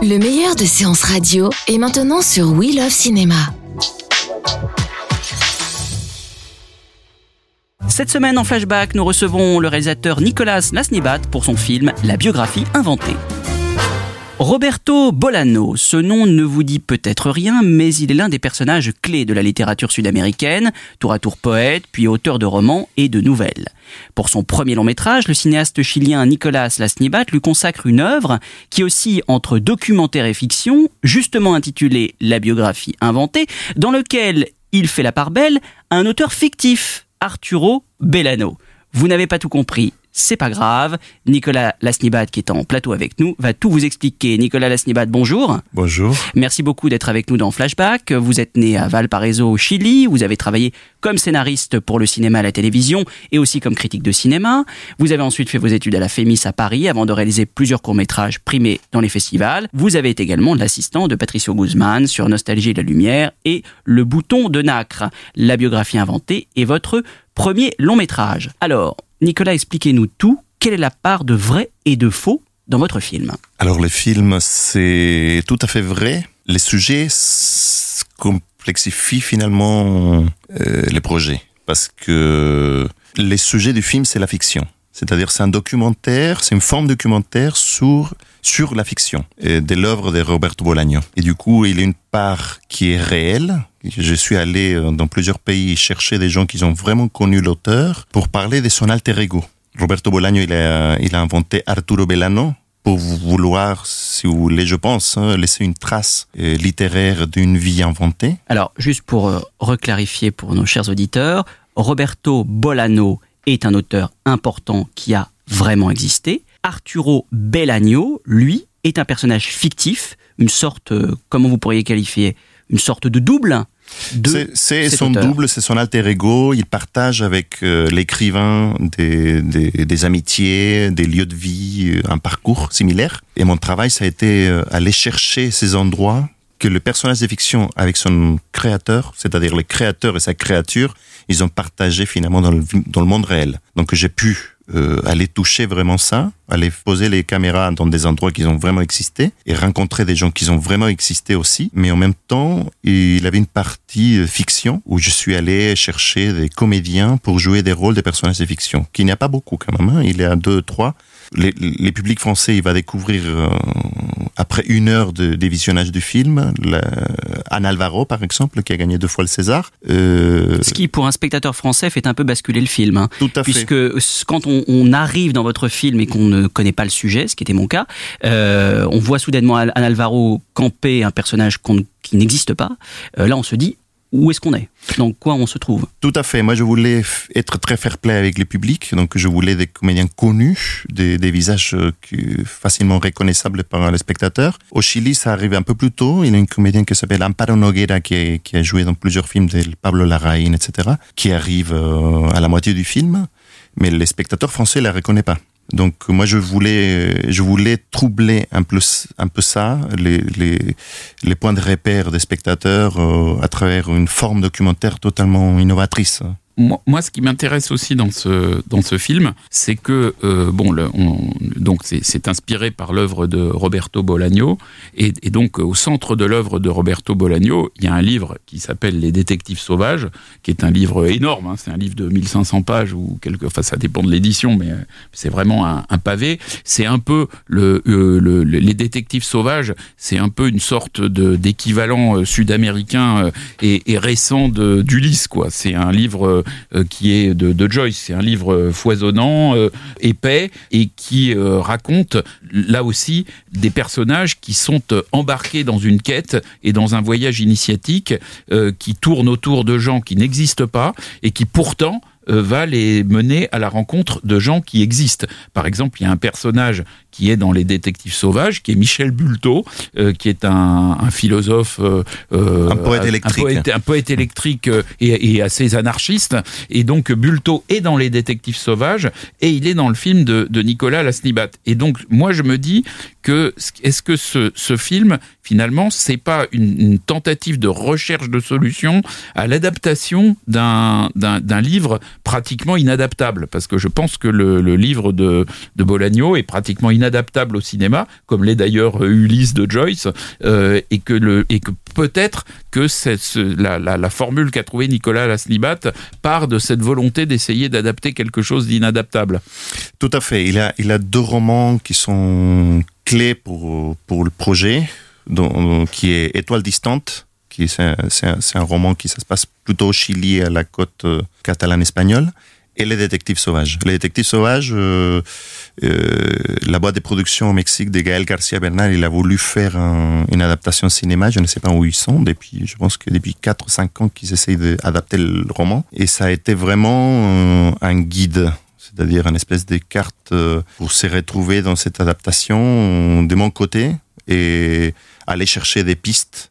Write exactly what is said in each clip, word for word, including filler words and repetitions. Le meilleur de séances radio est maintenant sur We Love Cinéma. Cette semaine en flashback, nous recevons le réalisateur Nicolás Lasnibat pour son film La biographie inventée. Roberto Bolaño, ce nom ne vous dit peut-être rien, mais il est l'un des personnages clés de la littérature sud-américaine, tour à tour poète, puis auteur de romans et de nouvelles. Pour son premier long métrage, le cinéaste chilien Nicolás Lasnibat lui consacre une œuvre qui oscille entre documentaire et fiction, justement intitulée La biographie inventée, dans lequel il fait la part belle à un auteur fictif, Arturo Belano. Vous n'avez pas tout compris. C'est pas grave, Nicolás Lasnibat qui est en plateau avec nous va tout vous expliquer. Nicolás Lasnibat, bonjour. Bonjour. Merci beaucoup d'être avec nous dans Flashback. Vous êtes né à Valparaiso au Chili, vous avez travaillé comme scénariste pour le cinéma et la télévision et aussi comme critique de cinéma. Vous avez ensuite fait vos études à la FEMIS à Paris avant de réaliser plusieurs courts-métrages primés dans les festivals. Vous avez été également l'assistant de Patricio Guzmán sur Nostalgie et la lumière et Le bouton de nacre. La biographie inventée est votre premier long-métrage. Alors, Nicolas, expliquez-nous tout. Quelle est la part de vrai et de faux dans votre film ? Alors, le film, c'est tout à fait vrai. Les sujets complexifient finalement euh, les projets. Parce que les sujets du film, c'est la fiction. C'est-à-dire, c'est un documentaire, c'est une forme documentaire sur, sur la fiction de l'œuvre de Roberto Bolaño. Et du coup, il y a une part qui est réelle. Je suis allé dans plusieurs pays chercher des gens qui ont vraiment connu l'auteur pour parler de son alter ego. Roberto Bolaño, il a, il a inventé Arturo Belano pour vouloir, si vous voulez, je pense, laisser une trace littéraire d'une vie inventée. Alors, juste pour reclarifier pour nos chers auditeurs, Roberto Bolaño est un auteur important qui a vraiment existé. Arturo Belano, lui, est un personnage fictif, une sorte, euh, comment vous pourriez qualifier, une sorte de double de C'est, c'est cet son auteur. Double, c'est son alter ego. Il partage avec euh, l'écrivain des, des, des amitiés, des lieux de vie, un parcours similaire. Et mon travail, ça a été euh, aller chercher ces endroits que le personnage de fiction avec son créateur, c'est-à-dire le créateur et sa créature, ils ont partagé finalement dans le, dans le monde réel. Donc j'ai pu euh, aller toucher vraiment ça, aller poser les caméras dans des endroits qui ont vraiment existé et rencontrer des gens qui ont vraiment existé aussi. Mais en même temps, il avait une partie fiction où je suis allé chercher des comédiens pour jouer des rôles de personnages de fiction, qu'il n'y a pas beaucoup quand même, hein. Il y a deux, trois. Les, les publics français, il va découvrir, euh, après une heure de, des visionnages du film, la, Anne Alvaro, par exemple, qui a gagné deux fois le César. Euh... Ce qui, pour un spectateur français, fait un peu basculer le film. Hein, Tout à puisque fait. Puisque quand on, on arrive dans votre film et qu'on ne connaît pas le sujet, ce qui était mon cas, euh, on voit soudainement Anne Alvaro camper un personnage qu'on, qui n'existe pas. Euh, là, on se dit... Où est-ce qu'on est ? Dans quoi on se trouve ? Tout à fait. Moi, je voulais être très fair-play avec le public. Donc, je voulais des comédiens connus, des, des visages facilement reconnaissables par les spectateurs. Au Chili, ça arrive un peu plus tôt. Il y a une comédienne qui s'appelle Amparo Noguera, qui, est, qui a joué dans plusieurs films de Pablo Larraín, et cetera, qui arrive à la moitié du film. Mais les spectateurs français ne la reconnaissent pas. Donc moi je voulais je voulais troubler un peu un peu ça les les les points de repère des spectateurs euh, à travers une forme documentaire totalement innovatrice. Moi, moi ce qui m'intéresse aussi dans ce dans ce film, c'est que euh, bon le, on, donc c'est c'est inspiré par l'œuvre de Roberto Bolaño et, et donc au centre de l'œuvre de Roberto Bolaño, il y a un livre qui s'appelle Les détectives sauvages, qui est un livre énorme, hein, c'est un livre de mille cinq cents pages ou quelque, enfin ça dépend de l'édition, mais c'est vraiment un, un pavé. C'est un peu le, euh, le les détectives sauvages, c'est un peu une sorte de d'équivalent sud-américain et, et récent de d'Ulysse quoi. C'est un livre Euh, qui est de, de Joyce. C'est un livre foisonnant, euh, épais, et qui euh, raconte, là aussi, des personnages qui sont embarqués dans une quête et dans un voyage initiatique euh, qui tourne autour de gens qui n'existent pas et qui pourtant euh, va les mener à la rencontre de gens qui existent. Par exemple, il y a un personnage qui est dans Les détectives sauvages, qui est Michel Bulteau, euh, qui est un, un philosophe... Euh, un poète électrique. Un poète, un poète électrique et, et assez anarchiste. Et donc, Bulteau est dans Les détectives sauvages et il est dans le film de, de Nicolás Lasnibat. Et donc, moi, je me dis que, est-ce que ce, ce film, finalement, c'est pas une, une tentative de recherche de solution à l'adaptation d'un, d'un, d'un livre pratiquement inadaptable? Parce que je pense que le, le livre de, de Bolaño est pratiquement inadaptable au cinéma, comme l'est d'ailleurs Ulysse de Joyce, euh, et, que le, et que peut-être que c'est ce, la, la, la formule qu'a trouvée Nicolás Lasnibat part de cette volonté d'essayer d'adapter quelque chose d'inadaptable. Tout à fait. Il a, il a deux romans qui sont clés pour, pour le projet, dont, qui est Étoile distante, qui c'est un, c'est, un, c'est un roman qui ça se passe plutôt au Chili, à la côte catalane espagnole, et Les détectives sauvages. Les détectives sauvages, euh, euh, la boîte de production au Mexique de Gael García Bernal, il a voulu faire un, une adaptation cinéma. Je ne sais pas où ils sont depuis. Je pense que depuis quatre ou cinq ans qu'ils essayent d'adapter le roman, et ça a été vraiment euh, un guide. C'est-à-dire une espèce de carte pour se retrouver dans cette adaptation de mon côté et aller chercher des pistes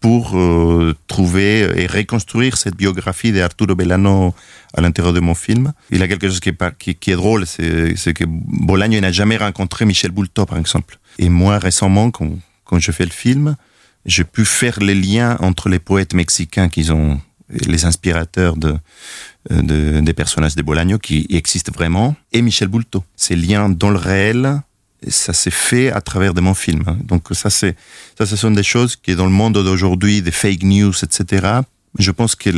pour euh, trouver et reconstruire cette biographie d'Arturo Belano à l'intérieur de mon film. Il y a quelque chose qui est, qui, qui est drôle, c'est, c'est que Bolaño n'a jamais rencontré Michel Bulteau, par exemple. Et moi, récemment, quand, quand je fais le film, j'ai pu faire les liens entre les poètes mexicains qu'ils ont, les inspirateurs de, de, des personnages de Bolaño qui existent vraiment, et Michel Bulteau. Ces liens dans le réel, ça s'est fait à travers de mon film. Donc ça, c'est, ça, ce sont des choses qui, dans le monde d'aujourd'hui, des fake news, et cetera, je pense que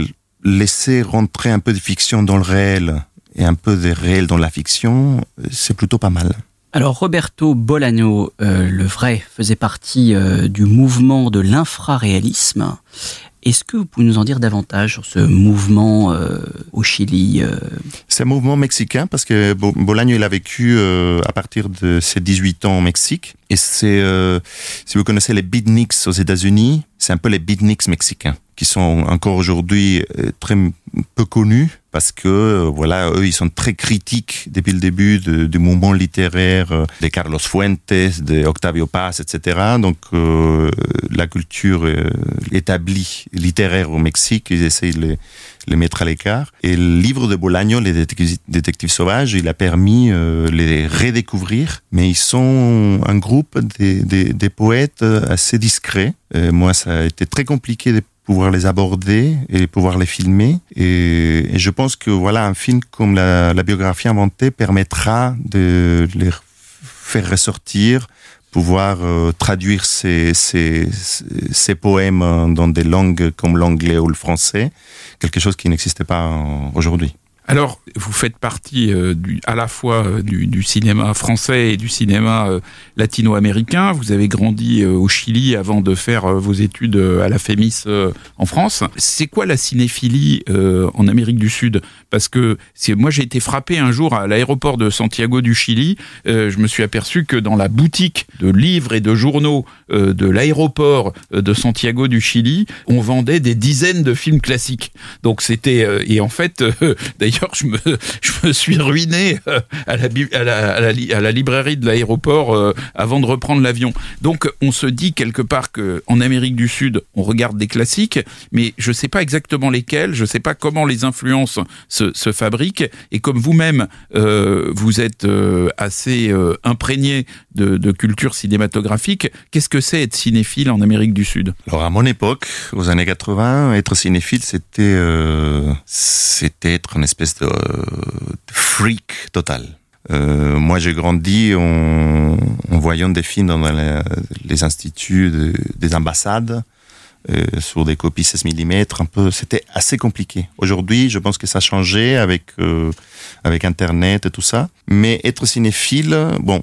laisser rentrer un peu de fiction dans le réel et un peu de réel dans la fiction, c'est plutôt pas mal. Alors Roberto Bolaño, euh, le vrai, faisait partie euh, du mouvement de l'infraréalisme. Est-ce que vous pouvez nous en dire davantage sur ce mouvement euh, au Chili euh... C'est un mouvement mexicain parce que Bolaño il a vécu euh, à partir de ses dix-huit ans au Mexique. Et c'est, euh, si vous connaissez les beatniks aux États-Unis, c'est un peu les beatniks mexicains qui sont encore aujourd'hui très peu connus parce que voilà, eux ils sont très critiques depuis le début de, du mouvement littéraire de Carlos Fuentes, de Octavio Paz, et cetera. Donc euh, la culture euh, établie littéraire au Mexique, ils essayent de les, les mettre à l'écart. Et le livre de Bolaño, Les détectives sauvages, il a permis euh, les redécouvrir, mais ils sont un groupe des, des, des poètes assez discrets. Et moi, ça a été très compliqué de pouvoir les aborder et pouvoir les filmer. Et, et je pense que voilà, un film comme la, la biographie inventée permettra de les faire ressortir, pouvoir euh, traduire ces, ces, ces poèmes dans des langues comme l'anglais ou le français, quelque chose qui n'existait pas aujourd'hui. Alors, vous faites partie euh, du, à la fois euh, du, du cinéma français et du cinéma euh, latino-américain. Vous avez grandi euh, au Chili avant de faire euh, vos études euh, à la FEMIS euh, en France. C'est quoi la cinéphilie euh, en Amérique du Sud ? Parce que c'est, moi, j'ai été frappé un jour à l'aéroport de Santiago du Chili. Euh, je me suis aperçu que dans la boutique de livres et de journaux euh, de l'aéroport euh, de Santiago du Chili, on vendait des dizaines de films classiques. Donc, c'était... Euh, et en fait, euh, d'ailleurs, Je me, je me suis ruiné à la, à la, à la, à la librairie de l'aéroport avant de reprendre l'avion. Donc, on se dit quelque part qu'en Amérique du Sud, on regarde des classiques, mais je ne sais pas exactement lesquels, je ne sais pas comment les influences se, se fabriquent. Et comme vous-même, euh, vous êtes assez imprégné de, de culture cinématographique, qu'est-ce que c'est être cinéphile en Amérique du Sud ? Alors, à mon époque, aux années quatre-vingts, être cinéphile, c'était, euh, c'était être une espèce de, de freak total. Euh, moi, j'ai grandi en, en voyant des films dans la, les instituts de, des ambassades, euh, sur des copies seize millimètres, un peu, c'était assez compliqué. Aujourd'hui, je pense que ça a changé avec, euh, avec Internet et tout ça. Mais être cinéphile, bon,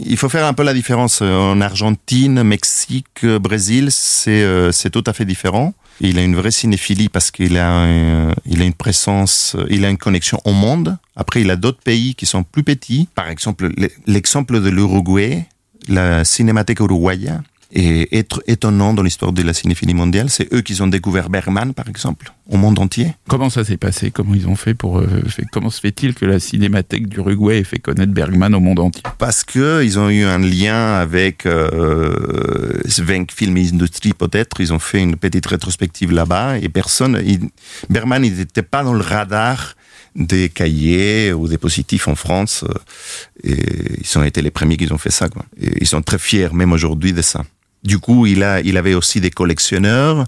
il faut faire un peu la différence. En Argentine, Mexique, Brésil, c'est, euh, c'est tout à fait différent. Il a une vraie cinéphilie parce qu'il a, un, il a une présence, il a une connexion au monde. Après, il a d'autres pays qui sont plus petits. Par exemple, l'exemple de l'Uruguay, la Cinémathèque uruguayenne, et être étonnant dans l'histoire de la cinéphilie mondiale. C'est eux qui ont découvert Bergman, par exemple, au monde entier. Comment ça s'est passé ? Comment ils ont fait pour euh, fait, comment se fait-il que la Cinémathèque d'Uruguay ait fait connaître Bergman au monde entier ? Parce que ils ont eu un lien avec euh, Svenk Film Industrie, peut-être. Ils ont fait une petite rétrospective là-bas et personne. Il, Bergman, il n'était pas dans le radar des cahiers ou des positifs en France. Et ils ont été les premiers qui ont fait ça, quoi. Et ils sont très fiers, même aujourd'hui, de ça. Du coup, il a, il avait aussi des collectionneurs,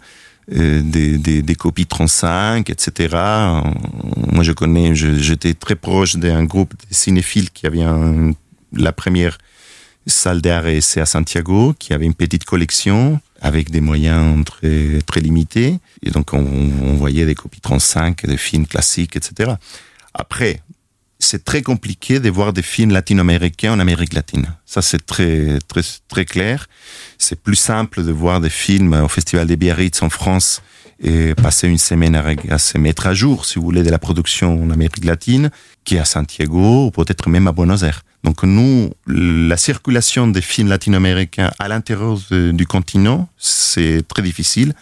euh, des, des, des copies trente-cinq, et cetera. Moi, je connais, je, j'étais très proche d'un groupe de cinéphiles qui avait un, la première salle d'art et c'est à Santiago, qui avait une petite collection avec des moyens très, très limités. Et donc, on, on voyait des copies trente-cinq, des films classiques, et cetera. Après, c'est très compliqué de voir des films latino-américains en Amérique latine. Ça, c'est très, très, très clair. C'est plus simple de voir des films au Festival de Biarritz en France et passer une semaine à, à se mettre à jour, si vous voulez, de la production en Amérique latine, qui est à Santiago ou peut-être même à Buenos Aires. Donc nous, la circulation des films latino-américains à l'intérieur de, du continent, c'est très difficile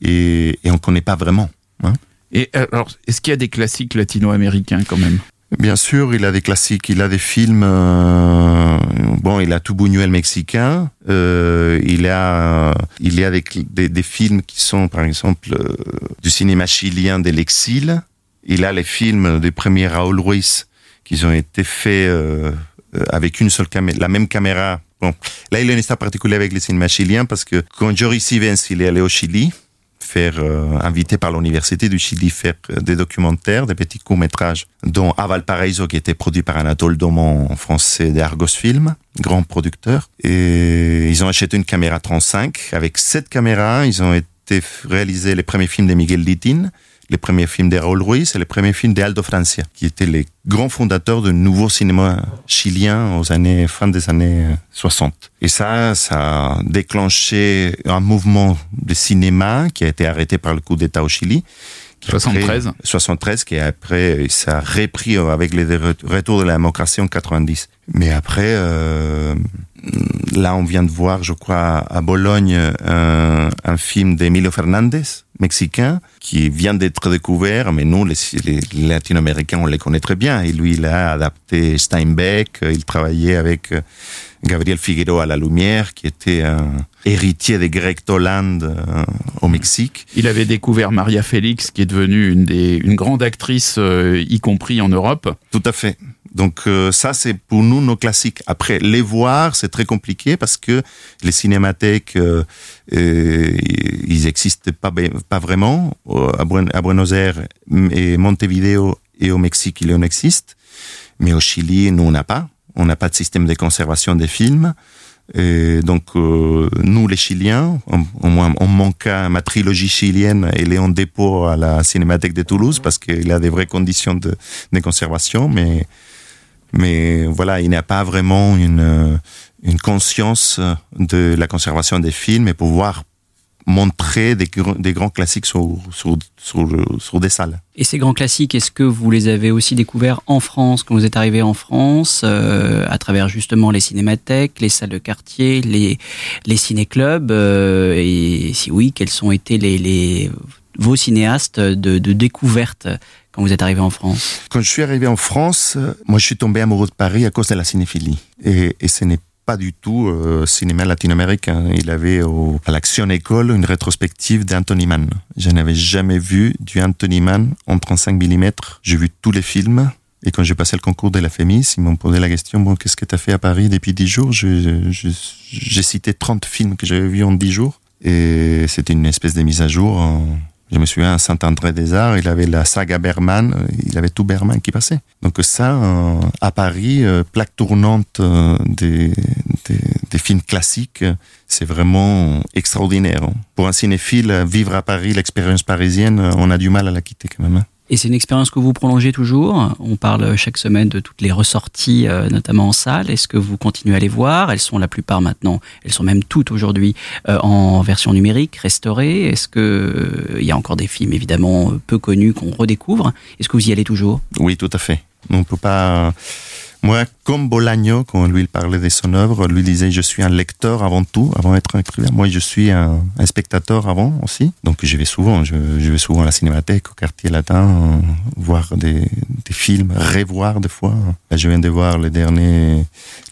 et, et on ne connaît pas vraiment. Hein. Et alors, est-ce qu'il y a des classiques latino-américains quand même ? Bien sûr, il a des classiques, il a des films. Euh, bon, il a tout Buñuel mexicain. Euh, il a, il y a des, des, des films qui sont, par exemple, euh, du cinéma chilien de l'exil. Il a les films des premiers Raoul Ruiz qui ont été faits euh, avec une seule caméra, la même caméra. Bon, là, il y a une histoire particulière avec le cinéma chilien parce que quand Jory Sivens, il est allé au Chili. Faire, euh, invité par l'université du Chili, faire des documentaires, des petits courts-métrages, dont à Valparaiso, qui était produit par Anatole Daumont, en français, d'Argos Film, grand producteur. Et ils ont acheté une caméra trente-cinq. Avec cette caméra, ils ont été réalisés les premiers films de Miguel Littin, les premiers films de Raoul Ruiz et les premiers films d'Aldo Francia, qui étaient les grands fondateurs du nouveau cinéma chilien aux années, fin des années soixante. Et ça, ça a déclenché un mouvement de cinéma qui a été arrêté par le coup d'État au Chili. soixante-treize. Après, soixante-treize, qui après, ça a repris avec le retour de la démocratie en quatre-vingt-dix. Mais après, euh, là, on vient de voir, je crois, à Bologne, un, un film d'Emilio Fernández, mexicain, qui vient d'être découvert, mais nous, les, les, les latino-américains, on les connaît très bien. Et lui, il a adapté Steinbeck, il travaillait avec Gabriel Figueroa à La Lumière, qui était un héritier de Greg Toland euh, au Mexique. Il avait découvert Maria Félix, qui est devenue une, des, une grande actrice, euh, y compris en Europe. Tout à fait. Donc euh, ça, c'est pour nous nos classiques. Après, les voir, c'est très compliqué parce que les cinémathèques, euh, euh, ils n'existent pas, pas vraiment. À Buenos Aires et Montevideo et au Mexique, il en existe. Mais au Chili, nous, on n'a pas. On n'a pas de système de conservation des films. Et donc, euh, nous, les Chiliens, on, on, on manque à ma trilogie chilienne, elle est en dépôt à la Cinémathèque de Toulouse parce qu'il a des vraies conditions de, de conservation. Mais, mais voilà, il n'y a pas vraiment une, une conscience de la conservation des films et pouvoir montrer des, des grands classiques sur, sur, sur, sur des salles. Et ces grands classiques, est-ce que vous les avez aussi découverts en France, quand vous êtes arrivés en France, euh, à travers justement les cinémathèques, les salles de quartier, les, les ciné-clubs euh, et si oui, quels ont été les, les, vos cinéastes de, de découverte quand vous êtes arrivé en France ? Quand je suis arrivé en France, moi je suis tombé amoureux de Paris à cause de la cinéphilie. Et, et ce n'est pas du tout euh, cinéma latino-américain. Il avait au, à l'Action École une rétrospective d'Anthony Mann. Je n'avais jamais vu du Anthony Mann en trente-cinq millimètres. J'ai vu tous les films et quand j'ai passé le concours de la FEMIS, ils m'ont posé la question « Bon, qu'est-ce que tu as fait à Paris depuis dix jours ?» je, je, J'ai cité trente films que j'avais vus en dix jours et c'était une espèce de mise à jour. En, je me souviens à Saint-André-des-Arts, il avait la saga Bergman, il avait tout Bergman qui passait. Donc ça, euh, à Paris, euh, plaque tournante euh, des, des, des films classiques, c'est vraiment extraordinaire. Pour un cinéphile, vivre à Paris, l'expérience parisienne, on a du mal à la quitter quand même. Et c'est une expérience que vous prolongez toujours. On parle chaque semaine de toutes les ressorties, euh, notamment en salle. Est-ce que vous continuez à les voir ? Elles sont la plupart maintenant, elles sont même toutes aujourd'hui euh, en version numérique, restaurée. Est-ce qu'il euh, y a encore des films évidemment peu connus qu'on redécouvre ? Est-ce que vous y allez toujours ? Oui, tout à fait. On peut pas... Moi, comme Bolaño, quand lui il parlait de son œuvre, lui disait je suis un lecteur avant tout, avant d'être un écrivain. Moi, je suis un, un spectateur avant aussi. Donc, je vais souvent, je, je vais souvent à la cinémathèque, au quartier latin, voir des, des films, revoir des fois. Là, je viens de voir le dernier,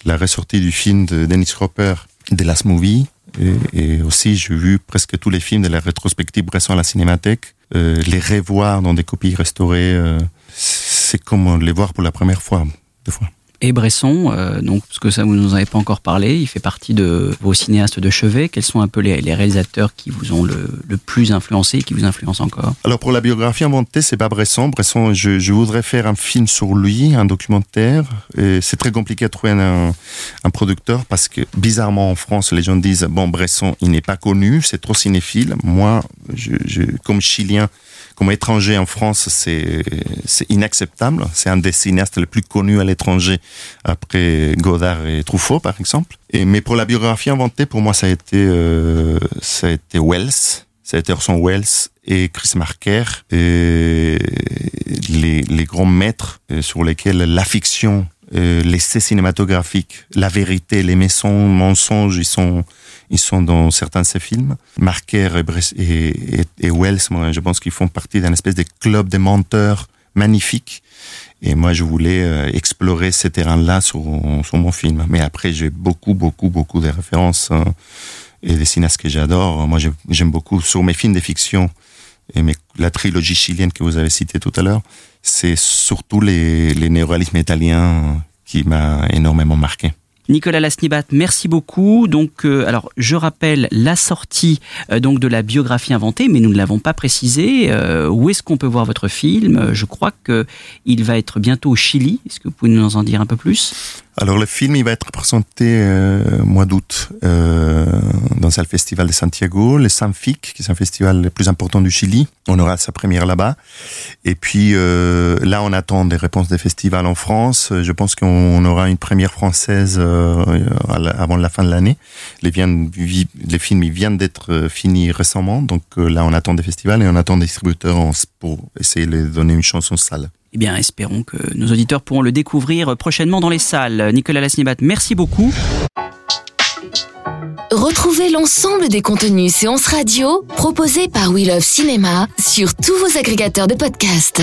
la ressortie du film de Dennis Hopper, The Last Movie. Et, et aussi, j'ai vu presque tous les films de la rétrospective Bresson à la cinémathèque. Euh, les revoir dans des copies restaurées, euh, c'est comme les voir pour la première fois, deux fois. Et Bresson, euh, donc, parce que ça vous nous en avez pas encore parlé, il fait partie de vos cinéastes de chevet. Quels sont un peu les, les réalisateurs qui vous ont le, le plus influencé et qui vous influencent encore? Alors pour la biographie inventée, c'est pas Bresson. Bresson, je, je voudrais faire un film sur lui, un documentaire. Et c'est très compliqué à trouver un, un producteur parce que bizarrement en France, les gens disent bon Bresson, il n'est pas connu, c'est trop cinéphile. Moi, je, je, comme Chilien. Comme étranger en France, c'est, c'est inacceptable. C'est un des cinéastes les plus connus à l'étranger, après Godard et Truffaut, par exemple. Et, mais pour la biographie inventée, pour moi, ça a été, euh, ça a été Welles, ça a été Orson Welles et Chris Marker, et les, les grands maîtres sur lesquels la fiction, euh, l'essai cinématographique, la vérité, les mensonges, ils sont... Ils sont dans certains de ces films. Marker et, et, et Welles, moi, je pense qu'ils font partie d'un espèce de club de menteurs magnifique. Et moi, je voulais explorer ces terrains-là sur, sur mon film. Mais après, j'ai beaucoup, beaucoup, beaucoup de références et des cinéastes que j'adore. Moi, j'aime beaucoup sur mes films de fiction et mes, la trilogie chilienne que vous avez citée tout à l'heure. C'est surtout les, les néoréalismes italiens qui m'a énormément marqué. Nicolás Lasnibat, merci beaucoup. Donc, euh, alors, je rappelle la sortie euh, donc de la biographie inventée, mais nous ne l'avons pas précisé. Euh, où est-ce qu'on peut voir votre film ? Je crois qu'il va être bientôt au Chili. Est-ce que vous pouvez nous en dire un peu plus ? Alors, le film, il va être présenté euh, mois d'août euh, dans le festival de Santiago, le Sanfic, qui est un festival le plus important du Chili. On aura sa première là-bas. Et puis, euh, là, on attend des réponses des festivals en France. Je pense qu'on aura une première française euh, avant la fin de l'année. Les, viennent, les films, ils viennent d'être finis récemment. Donc euh, là, on attend des festivals et on attend des distributeurs pour essayer de donner une chance en salle. Eh bien, espérons que nos auditeurs pourront le découvrir prochainement dans les salles. Nicolás Lasnibat, merci beaucoup. Retrouvez l'ensemble des contenus séances radio proposés par We Love Cinéma sur tous vos agrégateurs de podcasts.